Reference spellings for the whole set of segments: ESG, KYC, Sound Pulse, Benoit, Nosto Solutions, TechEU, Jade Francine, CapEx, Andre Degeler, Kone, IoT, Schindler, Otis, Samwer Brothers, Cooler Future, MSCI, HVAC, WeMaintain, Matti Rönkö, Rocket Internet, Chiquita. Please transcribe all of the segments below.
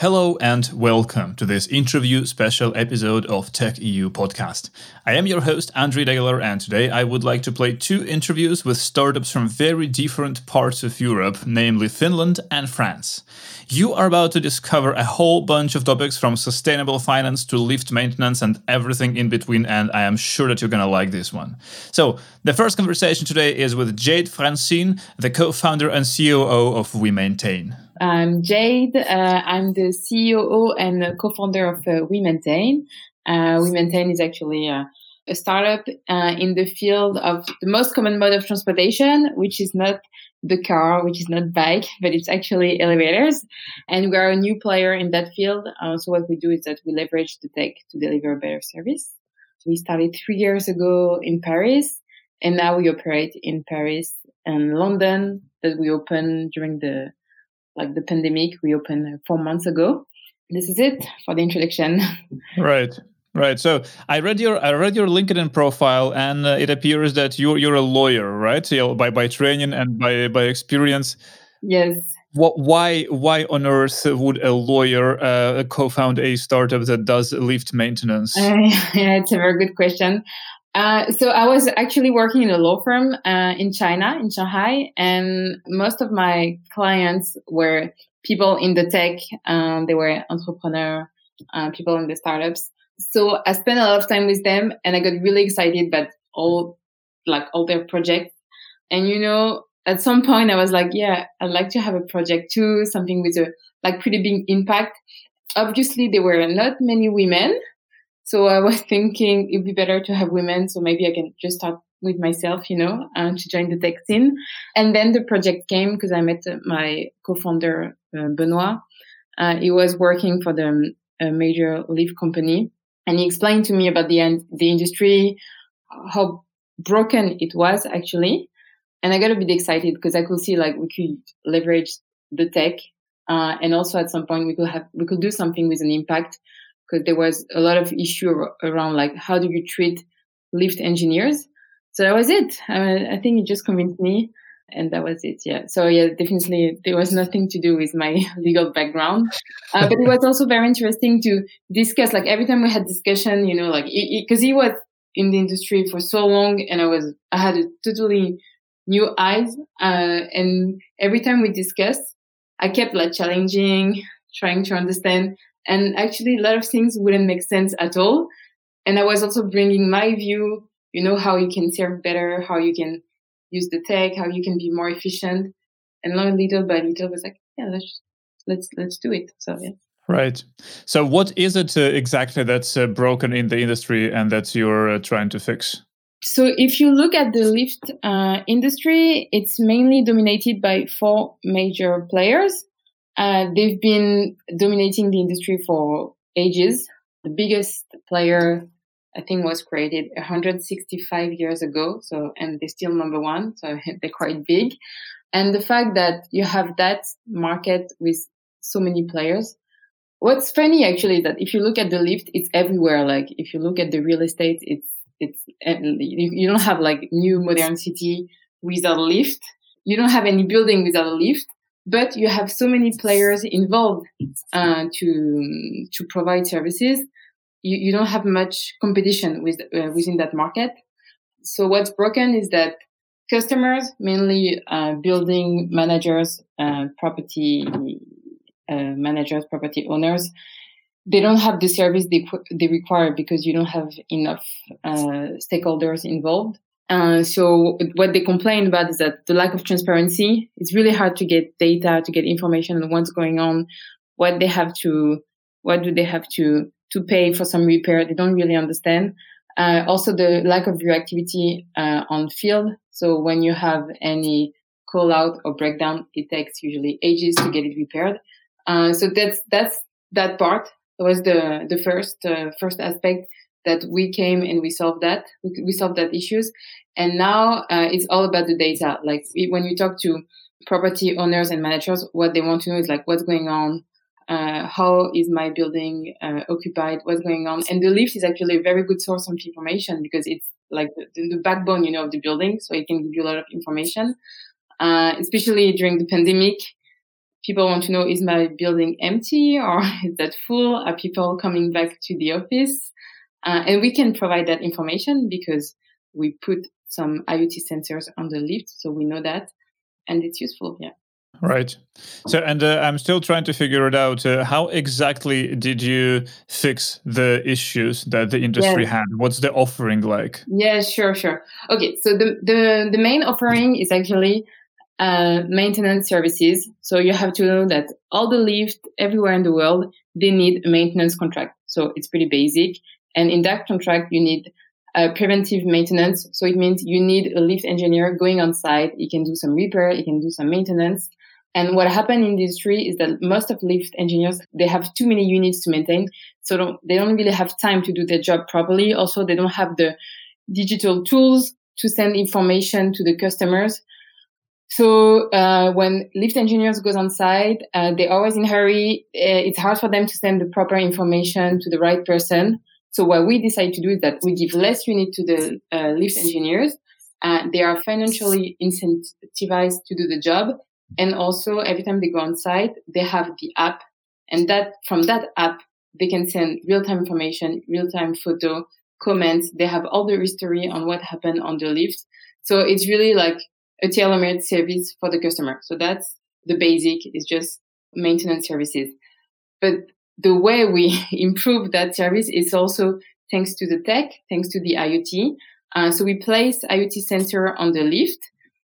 Hello and welcome to this interview special episode of TechEU podcast. I am your host, Andre Degeler, and today I would like to play two interviews with startups from very different parts of Europe, namely Finland and France. You are about to discover a whole bunch of topics from sustainable finance to lift maintenance and everything in between, and I am sure that you're going to like this one. So the first conversation today is with Jade Francine, the co-founder and COO of WeMaintain. I'm Jade. I'm the COO and co-founder of WeMaintain. WeMaintain is actually a startup in the field of the most common mode of transportation, which is not the car, which is not bike, but it's actually elevators. And we are a new player in that field. So what we do is that we leverage the tech to deliver a better service. We started 3 years ago in Paris, and now we operate in Paris and London, that we opened during the pandemic. We opened 4 months ago. This is it for the introduction. Right. So I read your LinkedIn profile, and it appears that you're a lawyer, right? So you're by training and by experience. Yes. Why on earth would a lawyer co-found a startup that does lift maintenance? Yeah, it's a very good question. So I was actually working in a law firm in China, in Shanghai, and most of my clients were people in the tech. They were entrepreneurs, people in the startups. So I spent a lot of time with them, and I got really excited about all their projects. And at some point I was like, yeah, I'd like to have a project too, something with a pretty big impact. Obviously, there were not many women. So I was thinking it'd be better to have women. So maybe I can just start with myself, to join the tech scene. And then the project came because I met my co-founder, Benoit. He was working for the major lift company. And he explained to me about the industry, how broken it was actually. And I got a bit excited because I could see we could leverage the tech. And also at some point we could do something with an impact. Because there was a lot of issue around how do you treat lift engineers. So that was it. I think it just convinced me, and that was it. Yeah. So yeah, definitely there was nothing to do with my legal background, but it was also very interesting to discuss. Every time we had discussion, because he was in the industry for so long, and I had a totally new eyes, and every time we discussed, I kept challenging, trying to understand. And actually, a lot of things wouldn't make sense at all. And I was also bringing my view, how you can serve better, how you can use the tech, how you can be more efficient. And little by little, I was yeah, let's do it. So, yeah. Right. So what is it exactly that's broken in the industry and that you're trying to fix? So if you look at the lift industry, it's mainly dominated by four major players. They've been dominating the industry for ages. The biggest player, I think, was created 165 years ago. So, and they're still number one. So they're quite big. And the fact that you have that market with so many players. What's funny actually is that if you look at the lift, it's everywhere. If you look at the real estate, it's you don't have new modern city without a lift. You don't have any building without a lift. But you have so many players involved to provide services. You don't have much competition within that market. So what's broken is that customers, mainly building managers, property owners, they don't have the service they require because you don't have enough stakeholders involved. So what they complain about is that the lack of transparency. It's really hard to get data, to get information on what's going on, what do they have to pay for some repair. They don't really understand. Also the lack of reactivity on field. So when you have any call out or breakdown, it takes usually ages to get it repaired. So that's that part. It was the first aspect. That we came and we solved that. We solved that issues. And now it's all about the data. When you talk to property owners and managers, what they want to know is what's going on? How is my building occupied? What's going on? And the lift is actually a very good source of information because it's the backbone, of the building. So it can give you a lot of information, especially during the pandemic. People want to know, is my building empty or is that full? Are people coming back to the office? And we can provide that information because we put some IoT sensors on the lift, so we know that, and it's useful, yeah. Right. So, and I'm still trying to figure it out. How exactly did you fix the issues that the industry had? What's the offering like? Yeah, sure. Okay, so the main offering is actually maintenance services. So you have to know that all the lifts everywhere in the world, they need a maintenance contract. So it's pretty basic. And in that contract, you need preventive maintenance. So it means you need a lift engineer going on site. He can do some repair. He can do some maintenance. And what happened in the industry is that most of lift engineers, they have too many units to maintain. So they don't really have time to do their job properly. Also, they don't have the digital tools to send information to the customers. So when lift engineers goes on site, they're always in a hurry. It's hard for them to send the proper information to the right person. So what we decide to do is that we give less unit to the lift engineers. They are financially incentivized to do the job. And also every time they go on site, they have the app. And that from that app, they can send real-time information, real-time photo, comments. They have all the history on what happened on the lift. So it's really like a tailor-made service for the customer. So that's the basic, it's just maintenance services. But the way we improve that service is also thanks to the tech, thanks to the IoT. So we place IoT sensor on the lift.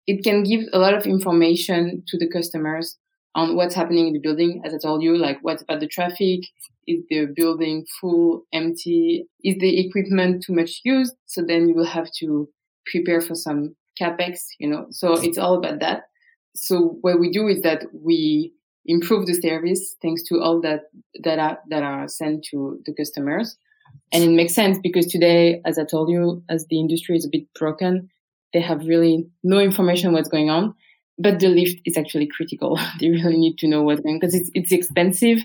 It can give a lot of information to the customers on what's happening in the building. As I told you, like what's about the traffic? Is the building full, empty? Is the equipment too much used? So then you will have to prepare for some CapEx, so it's all about that. So what we do is that we improve the service thanks to all that data that are sent to the customers. And it makes sense because today, as I told you, as the industry is a bit broken, they have really no information what's going on. But the lift is actually critical. They really need to know what's going on because it's expensive.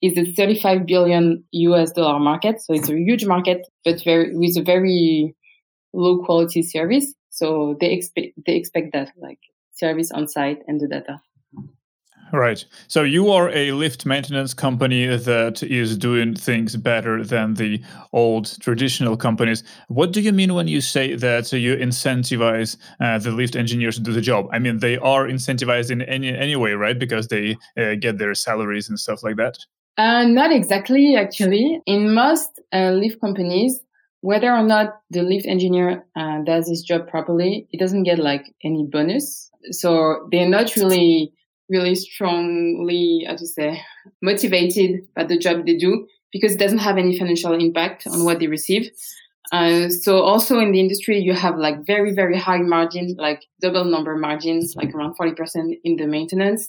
It's a $35 billion market. So it's a huge market, but with a very low quality service. So they expect that, like service on site and the data. Right. So you are a lift maintenance company that is doing things better than the old traditional companies. What do you mean when you say that you incentivize the lift engineers to do the job? I mean, they are incentivized in any way, right? Because they get their salaries and stuff like that? Not exactly, actually. In most lift companies, whether or not the lift engineer does his job properly, he doesn't get like any bonus. So they're not really strongly, motivated by the job they do because it doesn't have any financial impact on what they receive. So also in the industry, you have like very, very high margin, like double number margins, like around 40% in the maintenance.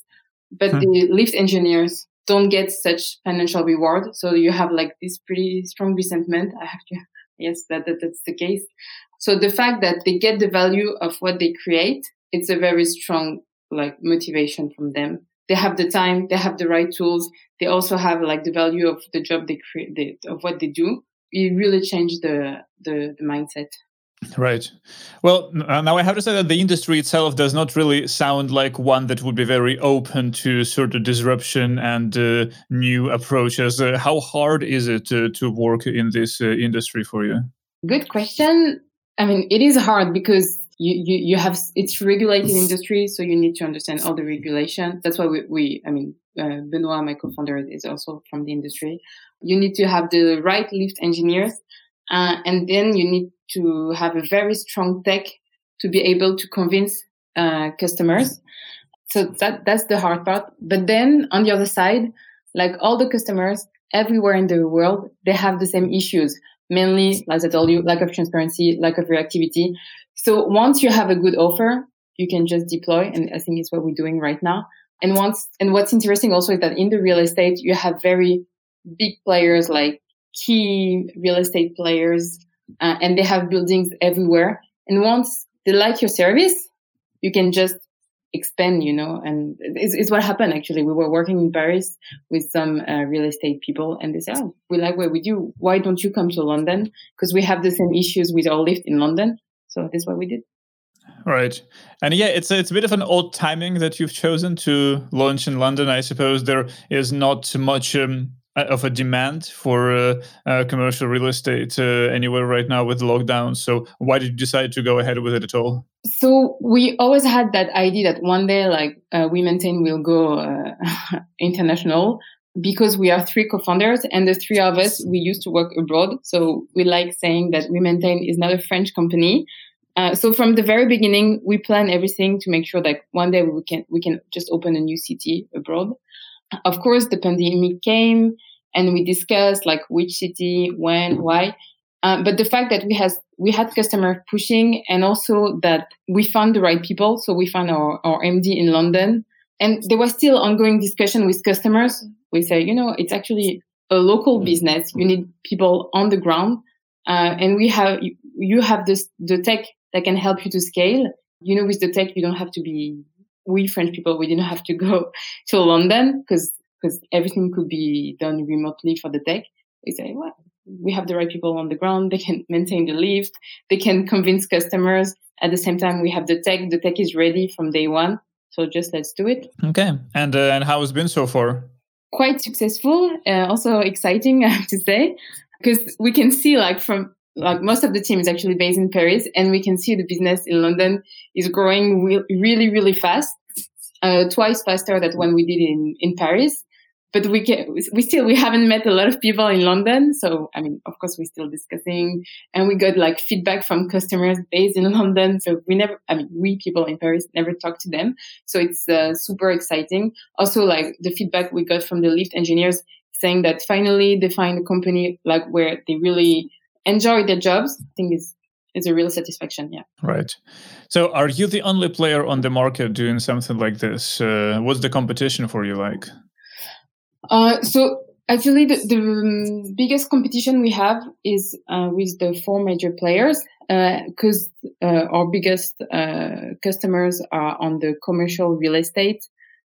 But the lift engineers don't get such financial reward. So you have like this pretty strong resentment. I have to... Yes, that's the case. So the fact that they get the value of what they create, it's a very strong motivation from them. They have the time, they have the right tools, they also have the value of the job they create, of what they do. It really changed the mindset. Right. Well, now I have to say that the industry itself does not really sound like one that would be very open to sort of disruption and new approaches. How hard is it to work in this industry for you? Good question. I mean, it is hard because you have, it's regulated industry, so you need to understand all the regulation. That's why Benoit, my co-founder, is also from the industry. You need to have the right lift engineers. And then you need to have a very strong tech to be able to convince customers. So that's the hard part. But then on the other side, like all the customers everywhere in the world, they have the same issues, mainly, as I told you, lack of transparency, lack of reactivity. So once you have a good offer, you can just deploy. And I think it's what we're doing right now. And what's interesting also is that in the real estate, you have very big players like key real estate players, and they have buildings everywhere. And once they like your service, you can just expand, and it's what happened. Actually, we were working in Paris with some real estate people and they said, oh, we like what we do. Why don't you come to London? Because we have the same issues with our lift in London. So that's what we did. Right. And yeah, it's a bit of an odd timing that you've chosen to launch in London. I suppose there is not much of a demand for commercial real estate anywhere right now with lockdown. So why did you decide to go ahead with it at all? So we always had that idea that one day, like WeMaintain will go international, because we are three co-founders and the three of us, we used to work abroad. So we like saying that WeMaintain is not a French company. So from the very beginning, we plan everything to make sure that one day we can just open a new city abroad. Of course, the pandemic came and we discussed like which city, when, why. But the fact that we had customers pushing, and also that we found the right people. So we found our MD in London, and there was still ongoing discussion with customers. We say, it's actually a local business. You need people on the ground. And you have the tech that can help you to scale. With the tech, you don't have to be, we French people, we didn't have to go to London because everything could be done remotely for the tech. We say, well, we have the right people on the ground. They can maintain the lift. They can convince customers. At the same time, we have the tech. The tech is ready from day one. So just let's do it. Okay. And how has it been so far? Quite successful, also exciting, I have to say, because we can see from most of the team is actually based in Paris, and we can see the business in London is growing really, really fast, twice faster than when we did in Paris. But we haven't met a lot of people in London. So, I mean, of course, we're still discussing, and we got feedback from customers based in London. So we people in Paris never talk to them. So it's super exciting. Also, the feedback we got from the lift engineers saying that finally they find a company where they really enjoy their jobs. I think it's a real satisfaction, yeah. Right. So are you the only player on the market doing something like this? What's the competition for you like? So actually, the biggest competition we have is with the four major players, because our biggest customers are on the commercial real estate.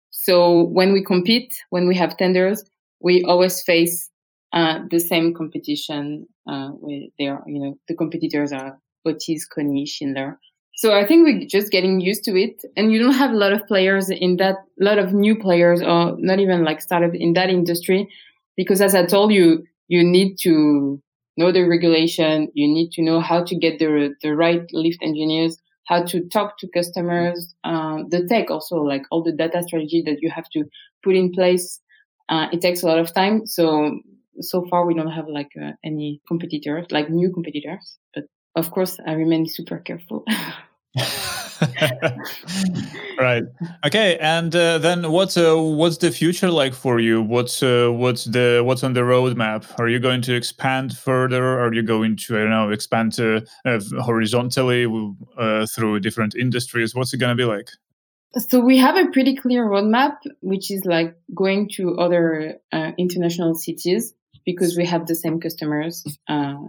So when we compete, when we have tenders, we always face the same competition. Where they are, the competitors are Otis, Kone, Schindler. So I think we're just getting used to it, and you don't have a lot of players in that, a lot of new players, or not even startups in that industry, because as I told you, you need to know the regulation, you need to know how to get the right lift engineers, how to talk to customers, the tech also, all the data strategy that you have to put in place. It takes a lot of time. So far we don't have any competitors, new competitors, but of course, I remain super careful. Right. Okay. And then what's the future like for you? What's on the roadmap? Are you going to expand further? Are you going to expand horizontally through different industries? What's it going to be like? So we have a pretty clear roadmap, which is going to other international cities, because we have the same customers and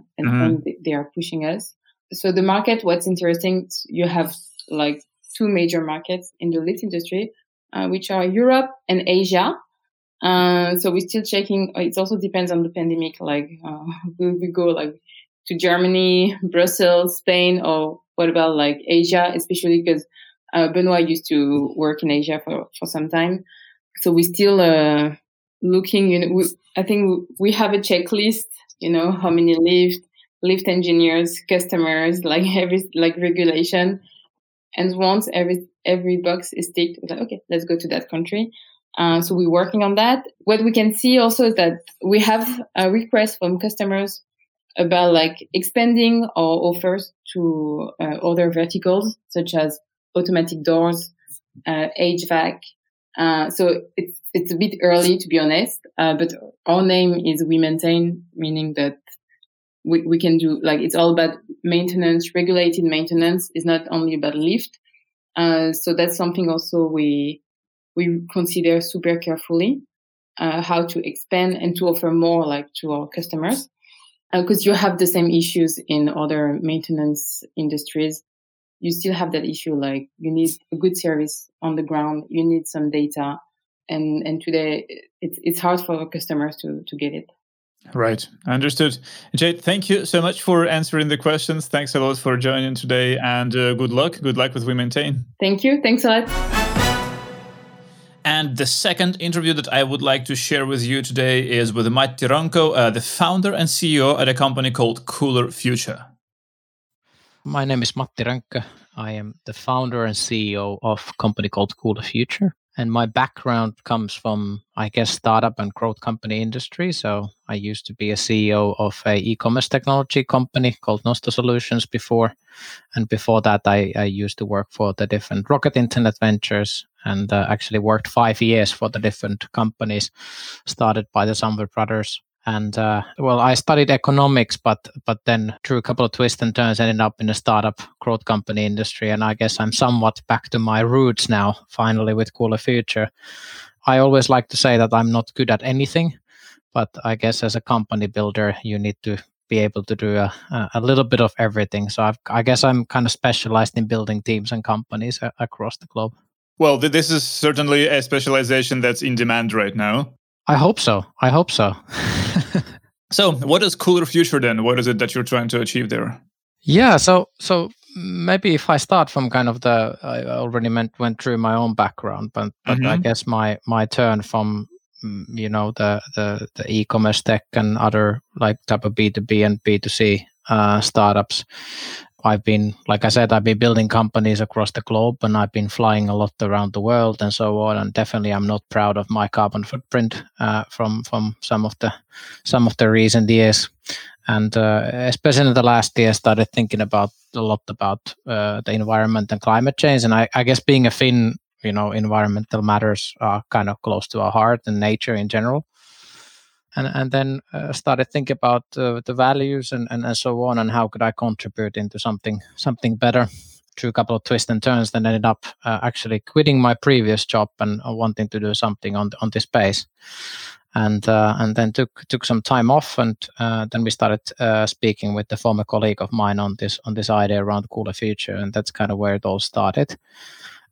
they are pushing us. So the market, what's interesting, you have two major markets in the lift industry, which are Europe and Asia. So we're still checking. It also depends on the pandemic. Will we go to Germany, Brussels, Spain, or what about Asia, especially because Benoit used to work in Asia for some time. So we still looking, I think we have a checklist, how many lift engineers, customers, every, regulation. And once every box is ticked, we're okay, let's go to that country. So we're working on that. What we can see also is that we have a request from customers about expanding our offers to other verticals, such as automatic doors, HVAC. So it's a bit early, to be honest, but our name is WeMaintain, meaning that we can do, it's all about maintenance, regulated maintenance. It's not only about lift. So that's something also we consider super carefully, how to expand and to offer more to our customers, because you have the same issues in other maintenance industries. You still have that issue, you need a good service on the ground, you need some data, and today it's hard for customers to get it. Right. Understood. Jade, thank you so much for answering the questions. Thanks a lot for joining today, and good luck. Good luck with WeMaintain. Thank you. Thanks a lot. And the second interview that I would like to share with you today is with Matti Rönkö, the founder and CEO at a company called Cooler Future. My name is Matti Rönkö. I am the founder and CEO of a company called Cooler Future. And my background comes from, I guess, startup and growth company industry. So I used to be a CEO of an e-commerce technology company called Nosto Solutions before. And before that, I used to work for the different Rocket Internet ventures and actually worked 5 years for the different companies started by the Samwer Brothers. And I studied economics, but then through a couple of twists and turns, ended up in a startup growth company industry. And I guess I'm somewhat back to my roots now, finally, with Cooler Future. I always like to say that I'm not good at anything, but I guess as a company builder, you need to be able to do a little bit of everything. So I guess I'm kind of specialized in building teams and companies across the globe. Well, this is certainly a specialization that's in demand right now. I hope so. So what is Cooler Future then? What is it that you're trying to achieve there? Yeah, so maybe if I start from kind of I already went through my own background, but I guess my turn from, you know, the e-commerce tech and other like type of B2B and B2C startups. I've been, like I said, I've been building companies across the globe, and I've been flying a lot around the world and so on. And definitely, I'm not proud of my carbon footprint from some of the recent years, and especially in the last year, I started thinking a lot about the environment and climate change. And I guess being a Finn, you know, environmental matters are kind of close to our heart and nature in general. And then started thinking about the values and so on, and how could I contribute into something better. Through a couple of twists and turns, then ended up actually quitting my previous job and wanting to do something on this space. And then took some time off, and then we started speaking with the former colleague of mine on this idea around Cooler Future, and that's kind of where it all started.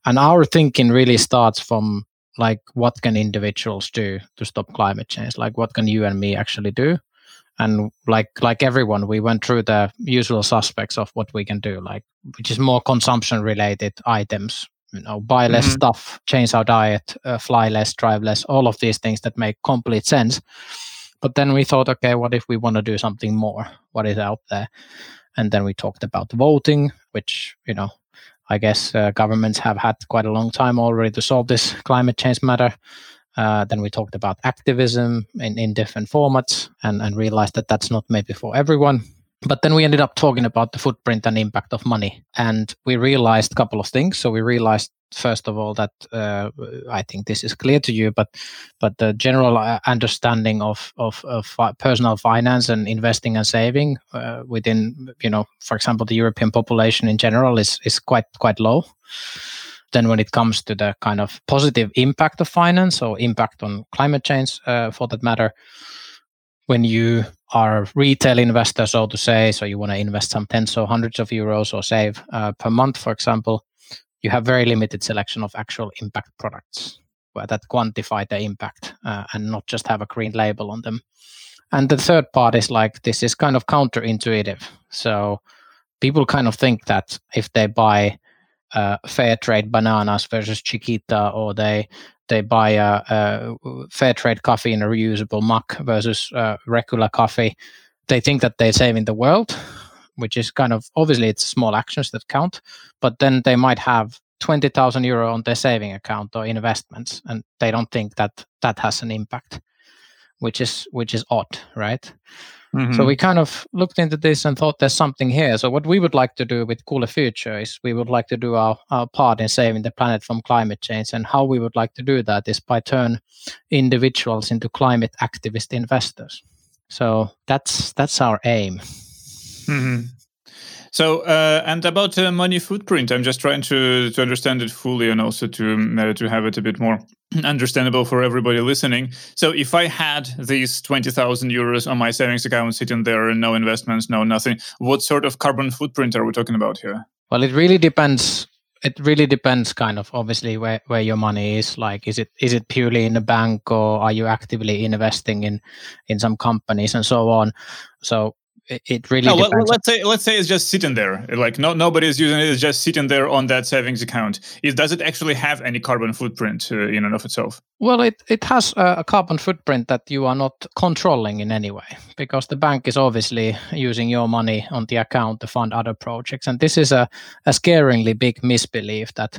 And our thinking really starts from, like, what can individuals do to stop climate change? Like, what can you and me actually do? And like everyone, we went through the usual suspects of what we can do, like, which is more consumption-related items. You know, buy less stuff, change our diet, fly less, drive less, all of these things that make complete sense. But then we thought, okay, what if we want to do something more? What is out there? And then we talked about voting, which, you know, I guess governments have had quite a long time already to solve this climate change matter. Then we talked about activism in different formats and realized that that's not maybe for everyone. But then we ended up talking about the footprint and impact of money. And we realized a couple of things. So we realized, first of all, that I think this is clear to you, but the general understanding of personal finance and investing and saving within, you know, for example, the European population in general is quite low. Then when it comes to the kind of positive impact of finance or impact on climate change, for that matter, when you are a retail investor, so to say, so you want to invest some tens or hundreds of euros or save per month, for example, you have very limited selection of actual impact products where that quantify the impact and not just have a green label on them. And the third part is, like, this is kind of counterintuitive. So people kind of think that if they buy fair trade bananas versus Chiquita, or they buy a fair trade coffee in a reusable mug versus regular coffee, they think that they're saving the world, which is kind of, obviously it's small actions that count, but then they might have 20,000 euro on their saving account or investments, and they don't think that has an impact, which is odd, right? Mm-hmm. So we kind of looked into this and thought there's something here. So what we would like to do with Cooler Future is we would like to do our part in saving the planet from climate change. And how we would like to do that is by turn individuals into climate activist investors. So that's our aim. Mm-hmm. So, and about money footprint, I'm just trying to understand it fully, and also to have it a bit more understandable for everybody listening. So if I had these 20,000 euros on my savings account sitting there and no investments, no nothing, what sort of carbon footprint are we talking about here? Well, it really depends it really depends kind of obviously where your money is. Like, is it purely in the bank, or are you actively investing in some companies and so on? So it really depends. Let's say it's just sitting there. Like nobody's using it. It's just sitting there on that savings account. Does it actually have any carbon footprint in and of itself? Well, it has a carbon footprint that you are not controlling in any way, because the bank is obviously using your money on the account to fund other projects. And this is a scaringly big misbelief that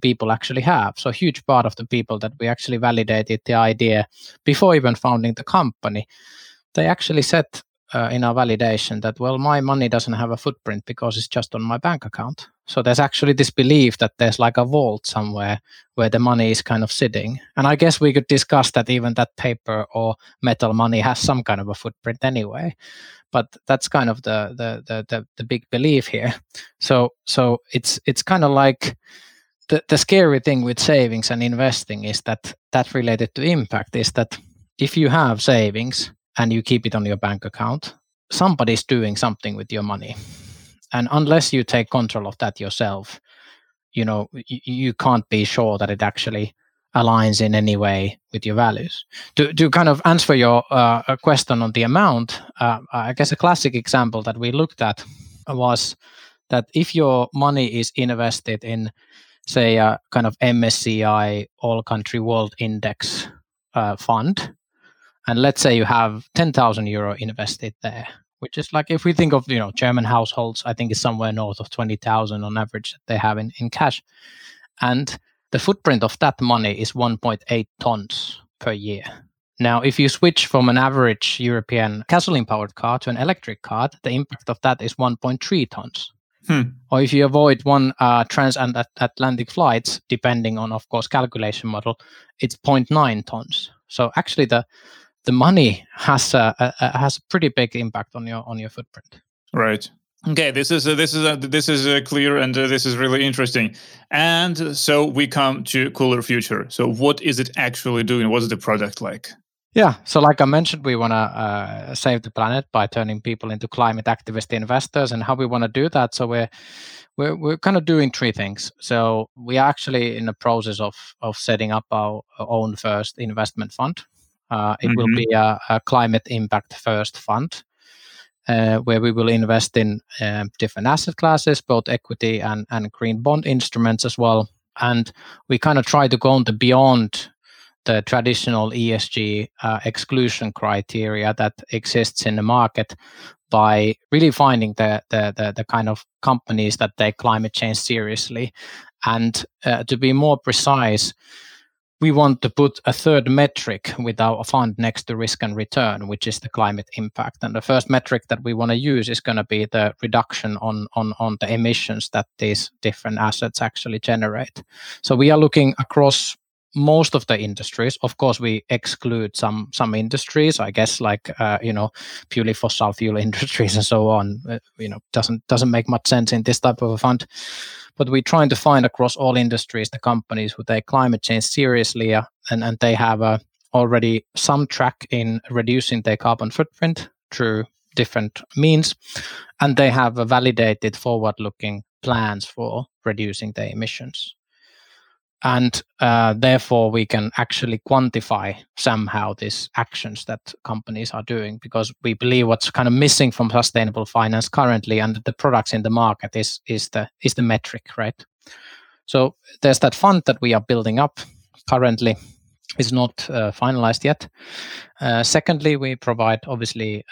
people actually have. So a huge part of the people that we actually validated the idea before even founding the company, they actually said in our validation that, well, my money doesn't have a footprint because it's just on my bank account. So there's actually this belief that there's like a vault somewhere where the money is kind of sitting. And I guess we could discuss that even that paper or metal money has some kind of a footprint anyway. But that's kind of the big belief here. So it's kind of like the scary thing with savings and investing is that related to impact is that if you have savings and you keep it on your bank account, somebody's doing something with your money. And unless you take control of that yourself, you can't be sure that it actually aligns in any way with your values. To kind of answer your question on the amount, I guess a classic example that we looked at was that if your money is invested in, say, a kind of MSCI All Country World Index fund, and let's say you have 10,000 euro invested there, which is like, if we think of, German households, I think it's somewhere north of 20,000 on average that they have in cash. And the footprint of that money is 1.8 tons per year. Now, if you switch from an average European gasoline-powered car to an electric car, the impact of that is 1.3 tons. Or if you avoid one transatlantic flights, depending on, of course, calculation model, it's 0.9 tons. So actually, the money has a pretty big impact on your footprint. Right. Okay. This is clear, and this is really interesting. And so we come to Cooler Future. So what is it actually doing? What's the product like? Yeah. So like I mentioned, we want to save the planet by turning people into climate activist investors. And how we want to do that? So we're kind of doing three things. So we are actually in the process of setting up our own first investment fund. It mm-hmm. will be a climate impact first fund where we will invest in different asset classes, both equity and green bond instruments as well. And we kind of try to go on to beyond the traditional ESG exclusion criteria that exists in the market by really finding the kind of companies that take climate change seriously. And to be more precise, we want to put a third metric with our fund next to risk and return, which is the climate impact. And the first metric that we want to use is going to be the reduction on the emissions that these different assets actually generate. So we are looking across most of the industries. Of course, we exclude some industries, I guess, like purely fossil fuel industries and so on. Doesn't make much sense in this type of a fund. But we're trying to find across all industries the companies who take climate change seriously and they have already some track in reducing their carbon footprint through different means, and they have validated forward-looking plans for reducing their emissions. And therefore, we can actually quantify somehow these actions that companies are doing, because we believe what's kind of missing from sustainable finance currently and the products in the market is the metric, right? So there's that fund that we are building up currently. It's not finalized yet. Secondly, we provide obviously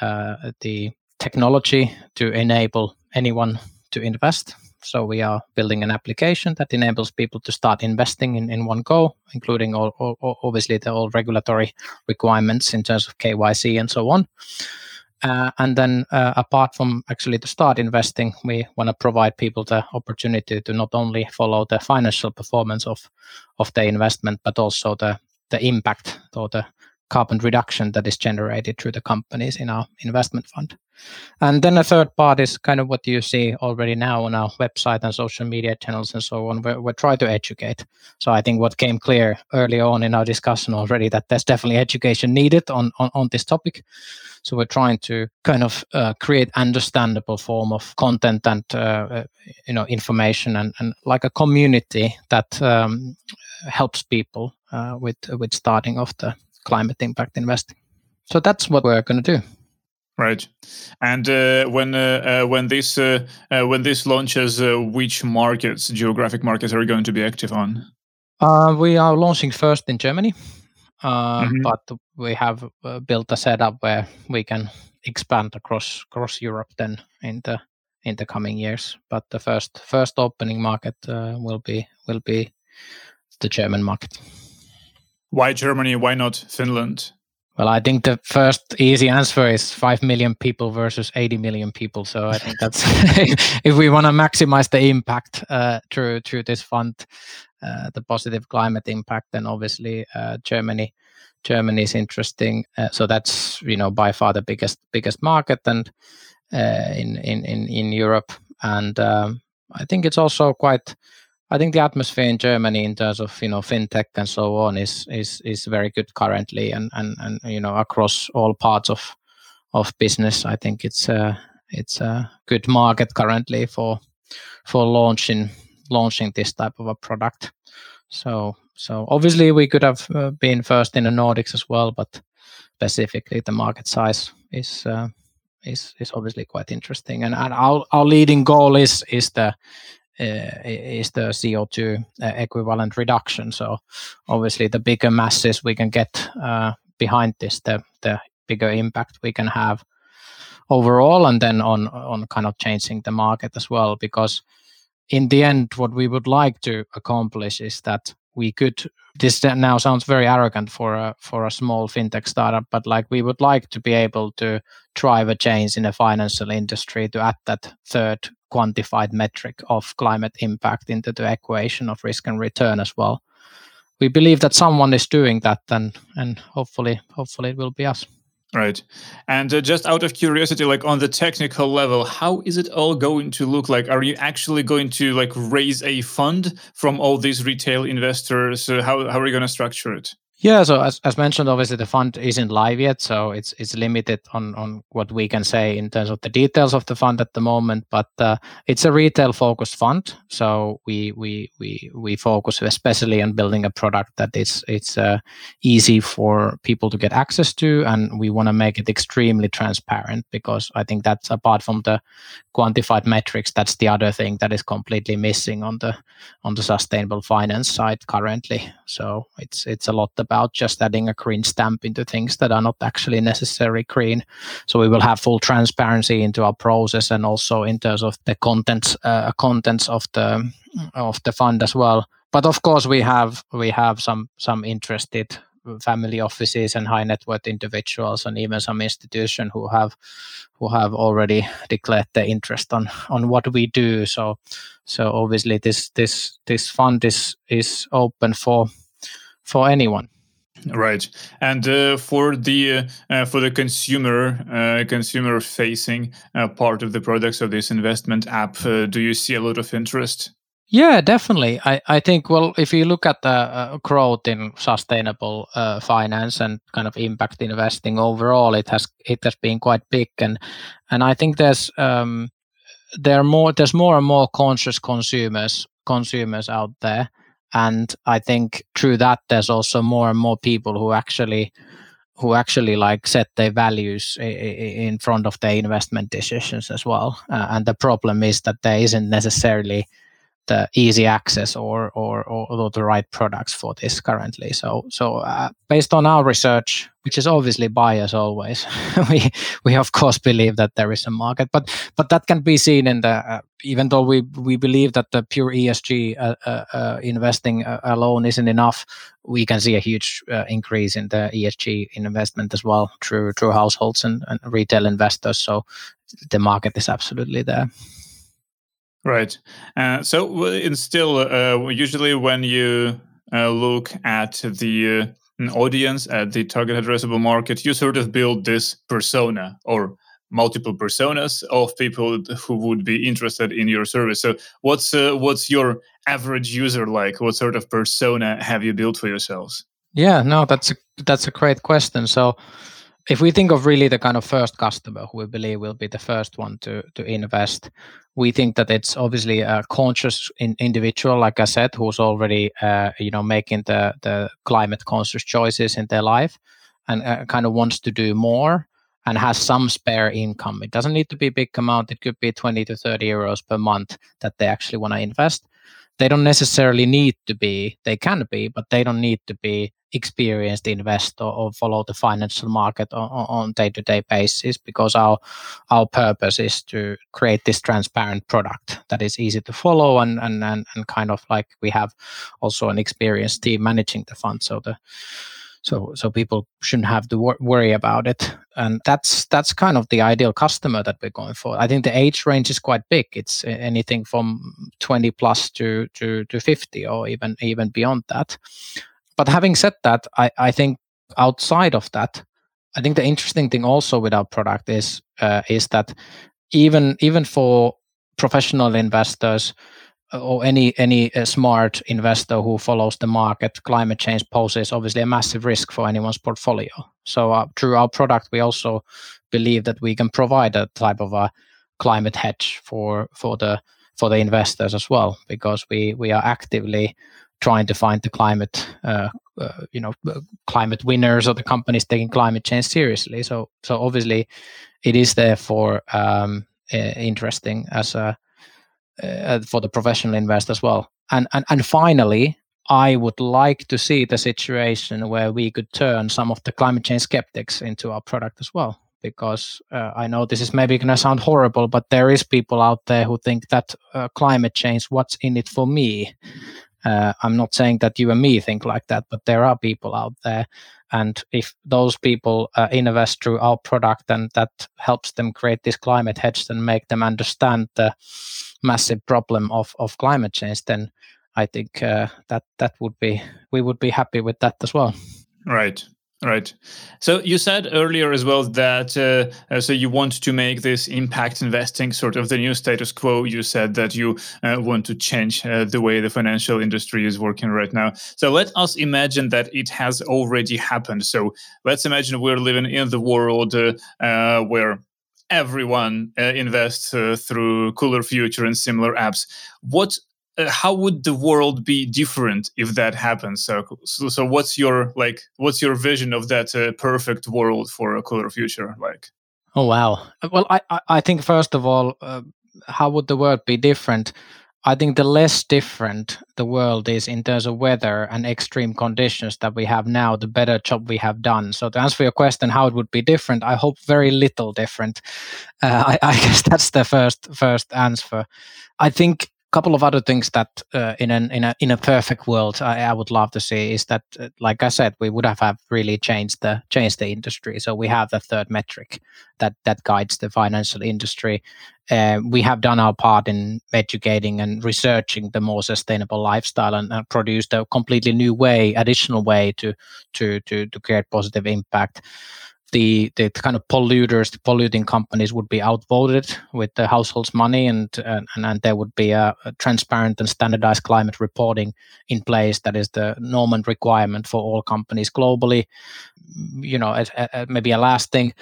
the technology to enable anyone to invest. So we are building an application that enables people to start investing in one go, including all obviously the all regulatory requirements in terms of KYC and so on. And then apart from actually to start investing, we want to provide people the opportunity to not only follow the financial performance of their investment, but also the impact or the carbon reduction that is generated through the companies in our investment fund. And then the third part is kind of what you see already now on our website and social media channels and so on, where we try to educate. So I think what came clear early on in our discussion already, that there's definitely education needed on this topic. So we're trying to kind of create understandable form of content and information and like a community that helps people with starting off the climate impact investing. So that's what we're going to do. Right, and when this launches, which markets, geographic markets, are you going to be active on? We are launching first in Germany, but we have built a setup where we can expand across Europe then in the coming years. But the first opening market will be the German market. Why Germany? Why not Finland? Well, I think the first easy answer is 5 million people versus 80 million people. So I think that's if we want to maximize the impact through this fund, the positive climate impact, then obviously Germany is interesting. So that's by far the biggest market and in Europe. And I think it's also quite. I think the atmosphere in Germany in terms of fintech and so on is very good currently, and across all parts of business. I think it's a good market currently for launching this type of a product. So obviously we could have been first in the Nordics as well, but specifically the market size is obviously quite interesting, and our leading goal is the CO2 equivalent reduction. So obviously the bigger masses we can get behind this, the bigger impact we can have overall, and then on kind of changing the market as well, because in the end what we would like to accomplish is that we could, this now sounds very arrogant for a small fintech startup, but like we would like to be able to drive a change in the financial industry to add that third quantified metric of climate impact into the equation of risk and return as well. We believe that someone is doing that, and hopefully it will be us. Right. And just out of curiosity, like on the technical level, how is it all going to look like? Are you actually going to like raise a fund from all these retail investors? How are you going to structure it? Yeah, so as mentioned, obviously the fund isn't live yet, so it's limited on what we can say in terms of the details of the fund at the moment. But it's a retail-focused fund, so we focus especially on building a product that it's easy for people to get access to, and we want to make it extremely transparent, because I think that's, apart from the quantified metrics, that's the other thing that is completely missing on the sustainable finance side currently. So it's a lot about just adding a green stamp into things that are not actually necessarily green. So we will have full transparency into our process, and also in terms of the contents of the fund as well. But of course, we have some interested family offices and high net worth individuals, and even some institutions who have already declared their interest on what we do. So obviously this fund is open for anyone. Right. And for the consumer facing part of the products of this investment app, do you see a lot of interest? Yeah, definitely. I think, well, if you look at the growth in sustainable finance and kind of impact investing overall, it has been quite big, and I think there's more and more conscious consumers out there. And I think through that, there's also more and more people who actually like set their values in front of their investment decisions as well. And the problem is that there isn't necessarily the easy access or the right products for this currently. So based on our research, which is obviously biased always, we of course believe that there is a market, but that can be seen in the even though we believe that the pure ESG investing alone isn't enough, we can see a huge increase in the ESG investment as well through households and retail investors. So the market is absolutely there. Right. So, and still, usually when you look at the an audience at the target addressable market, you sort of build this persona or multiple personas of people who would be interested in your service. So what's your average user like? What sort of persona have you built for yourselves? Yeah, no, that's a great question. So if we think of really the kind of first customer who we believe will be the first one to invest, we think that it's obviously a conscious individual, like I said, who's already making the climate conscious choices in their life and kind of wants to do more and has some spare income. It doesn't need to be a big amount. It could be 20 to 30 euros per month that they actually want to invest. They don't necessarily need to be, they can be, but they don't need to be experienced investor or follow the financial market on day-to-day basis, because our purpose is to create this transparent product that is easy to follow and kind of like we have also an experienced team managing the fund. So people shouldn't have to worry about it. And that's kind of the ideal customer that we're going for. I think the age range is quite big. It's anything from 20 plus to 50 or even beyond that. But having said that, I think outside of that, I think the interesting thing also with our product is that even for professional investors, or any smart investor who follows the market, climate change poses obviously a massive risk for anyone's portfolio. So through our product, we also believe that we can provide a type of a climate hedge for the investors as well, because we are actively trying to find the climate winners or the companies taking climate change seriously. So obviously, it is therefore interesting as a for the professional investor as well. And finally, I would like to see the situation where we could turn some of the climate change skeptics into our product as well, because I know this is maybe going to sound horrible, but there is people out there who think that climate change, what's in it for me? I'm not saying that you and me think like that, but there are people out there. And if those people invest through our product and that helps them create this climate hedge and make them understand the massive problem of climate change, then I think we would be happy with that as well. Right. So you said earlier as well that so you want to make this impact investing sort of the new status quo. You said that you want to change the way the financial industry is working right now. So let us imagine that it has already happened. So let's imagine we're living in the world where everyone invests through Cooler Future and similar apps. How would the world be different if that happens? So what's your vision of that perfect world for a Cooler Future like? Oh wow! Well, I think first of all, how would the world be different? I think the less different the world is in terms of weather and extreme conditions that we have now, the better job we have done. So to answer your question, how it would be different, I hope very little different. I guess that's the first answer. I think a couple of other things that in a perfect world I would love to see is that, like I said, we would have really changed the industry. So we have the third metric that guides the financial industry. We have done our part in educating and researching the more sustainable lifestyle and produced a completely new way, additional way to create positive impact. The kind of polluting companies would be outvoted with the household's money, and there would be a transparent and standardized climate reporting in place that is the norm and requirement for all companies globally. Maybe a last thing,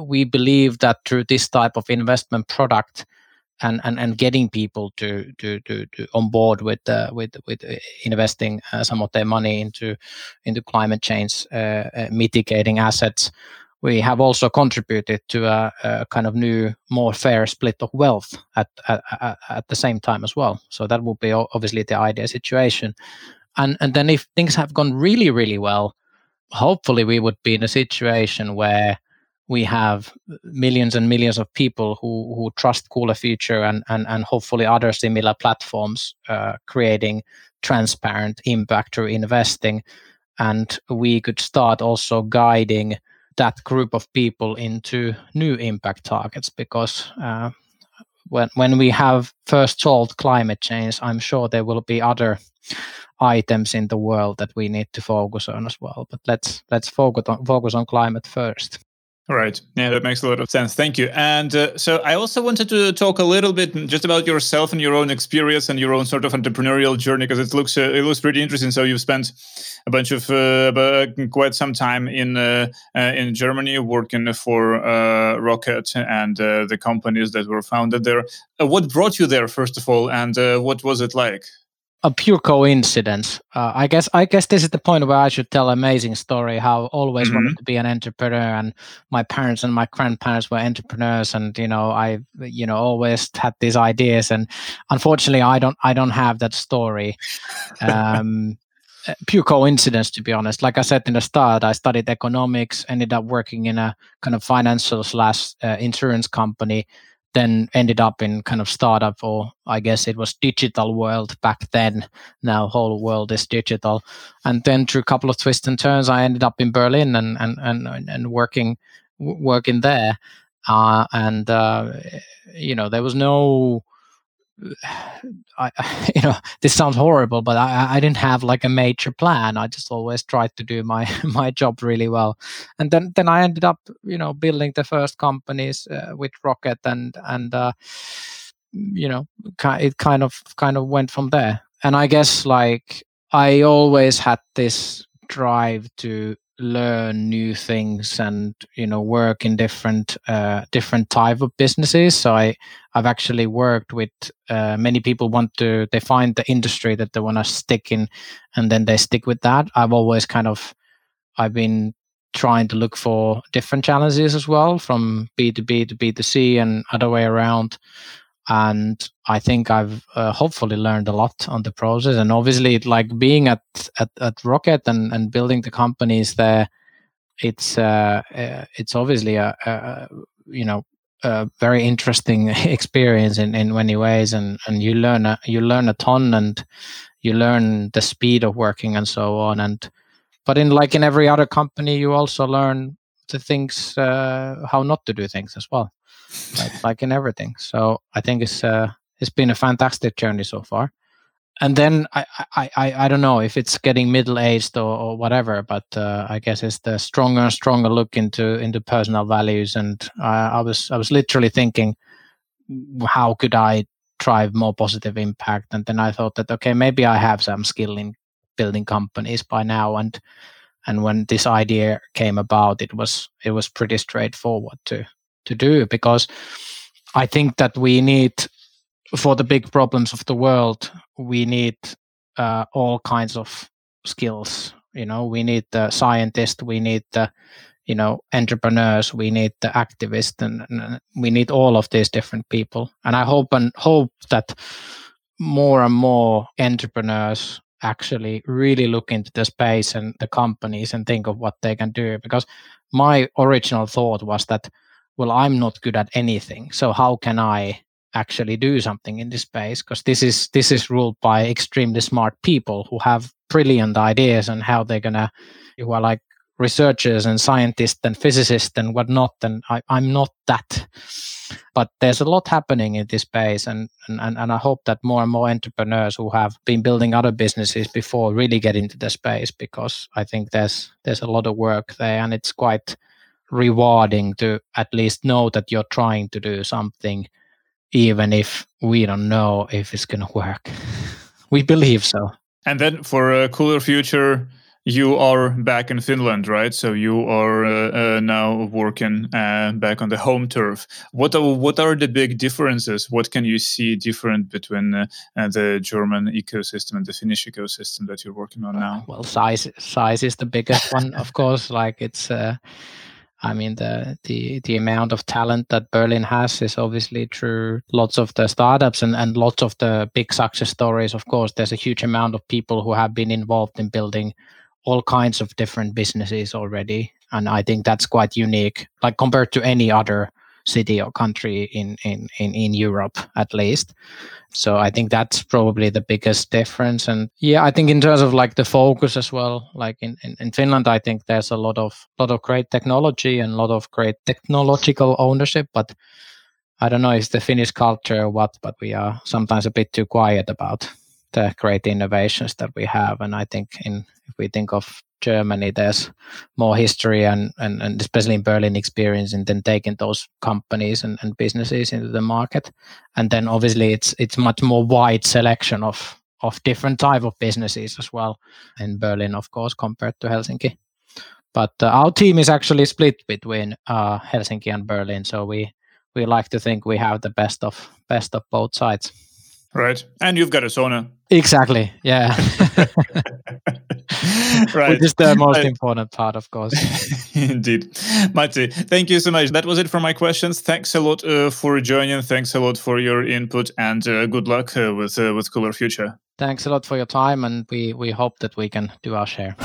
we believe that through this type of investment product and getting people to on board with investing some of their money into climate change mitigating assets, we have also contributed to a kind of new, more fair split of wealth at the same time as well. So that would be obviously the ideal situation. And then if things have gone really, really well, hopefully we would be in a situation where we have millions and millions of people who trust Cooler Future and hopefully other similar platforms, creating transparent impact through investing. And we could start also guiding that group of people into new impact targets, because when we have first solved climate change, I'm sure there will be other items in the world that we need to focus on as well. But let's focus on climate first. All right. Yeah, that makes a lot of sense. Thank you. And so I also wanted to talk a little bit just about yourself and your own experience and your own sort of entrepreneurial journey, because it looks pretty interesting. So you've spent a bunch of quite some time in Germany working for Rocket and the companies that were founded there. What brought you there, first of all, and what was it like? A pure coincidence. I guess this is the point where I should tell an amazing story. How I always wanted to be an entrepreneur, and my parents and my grandparents were entrepreneurs, and I always had these ideas. And unfortunately, I don't have that story. Pure coincidence, to be honest. Like I said in the start, I studied economics, ended up working in a kind of financial / insurance company. Then ended up in kind of startup, or I guess it was digital world back then. Now whole world is digital. And then through a couple of twists and turns, I ended up in Berlin and working there. There was no, this sounds horrible, but I didn't have like a major plan. I just always tried to do my job really well, and then I ended up building the first companies with Rocket, and it kind of went from there. And I guess like I always had this drive to learn new things and work in different type of businesses. So I've actually worked with many people they find the industry that they want to stick in, and then they stick with that. I've been trying to look for different challenges as well, from B2B to B2C and other way around. And I think I've hopefully learned a lot on the process. And obviously, like being at Rocket and building the companies there, it's obviously a very interesting experience in many ways. And you learn a ton, and you learn the speed of working and so on. But in every other company, you also learn the things how not to do things as well. Like in everything. So I think it's been a fantastic journey so far. And then I don't know if it's getting middle-aged or whatever, but I guess it's the stronger and stronger look into personal values. And I was literally thinking, how could I drive more positive impact? And then I thought that, okay, maybe I have some skill in building companies by now. And when this idea came about, it was pretty straightforward to do, because I think that we need, for the big problems of the world, we need all kinds of skills. We need the scientists, we need the entrepreneurs, we need the activists, and we need all of these different people. And I hope that more and more entrepreneurs actually really look into the space and the companies and think of what they can do, because my original thought was that, well, I'm not good at anything, so how can I actually do something in this space? Because this is ruled by extremely smart people who have brilliant ideas and how they're gonna, who are like researchers and scientists and physicists and whatnot. And I'm not that. But there's a lot happening in this space, and I hope that more and more entrepreneurs who have been building other businesses before really get into the space, because I think there's a lot of work there, and it's quite rewarding to at least know that you're trying to do something, even if we don't know if it's going to work. We believe so. And then for a Cooler Future, you are back in Finland, right? So you are now working back on the home turf. What are the big differences? What can you see different between the German ecosystem and the Finnish ecosystem that you're working on now? Well, size is the biggest one, of course. Like it's... the amount of talent that Berlin has is obviously through lots of the startups and lots of the big success stories. Of course, there's a huge amount of people who have been involved in building all kinds of different businesses already. And I think that's quite unique, like compared to any other city or country in Europe, at least. So I think that's probably the biggest difference. And yeah, I think in terms of like the focus as well, like in Finland, I think there's a lot of great technology and a lot of great technological ownership, but I don't know, it's the Finnish culture or what, but we are sometimes a bit too quiet about the great innovations that we have. And I think if we think of Germany, there's more history and especially in Berlin experience in then taking those companies and businesses into the market. And then obviously it's much more wide selection of different type of businesses as well in Berlin, of course, compared to Helsinki. But our team is actually split between Helsinki and Berlin. So we like to think we have the best of both sides. Right. And you've got a sauna. Exactly. Yeah. Right. Which is the most important part, of course. Indeed. Matti, thank you so much. That was it for my questions. Thanks a lot for joining. Thanks a lot for your input, and good luck with Cooler Future. Thanks a lot for your time, and we hope that we can do our share.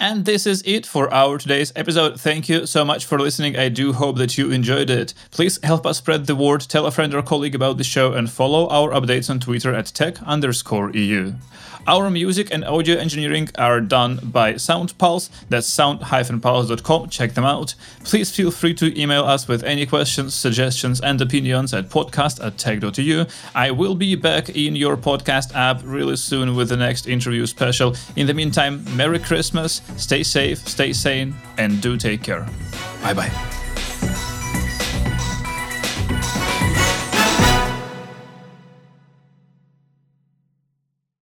And this is it for our today's episode. Thank you so much for listening. I do hope that you enjoyed it. Please help us spread the word, tell a friend or colleague about the show, and follow our updates on Twitter at @tech_EU. Our music and audio engineering are done by Sound Pulse. That's sound-pulse.com. Check them out. Please feel free to email us with any questions, suggestions, and opinions at podcast@tech.eu. I will be back in your podcast app really soon with the next interview special. In the meantime, Merry Christmas. Stay safe, stay sane, and do take care. Bye-bye.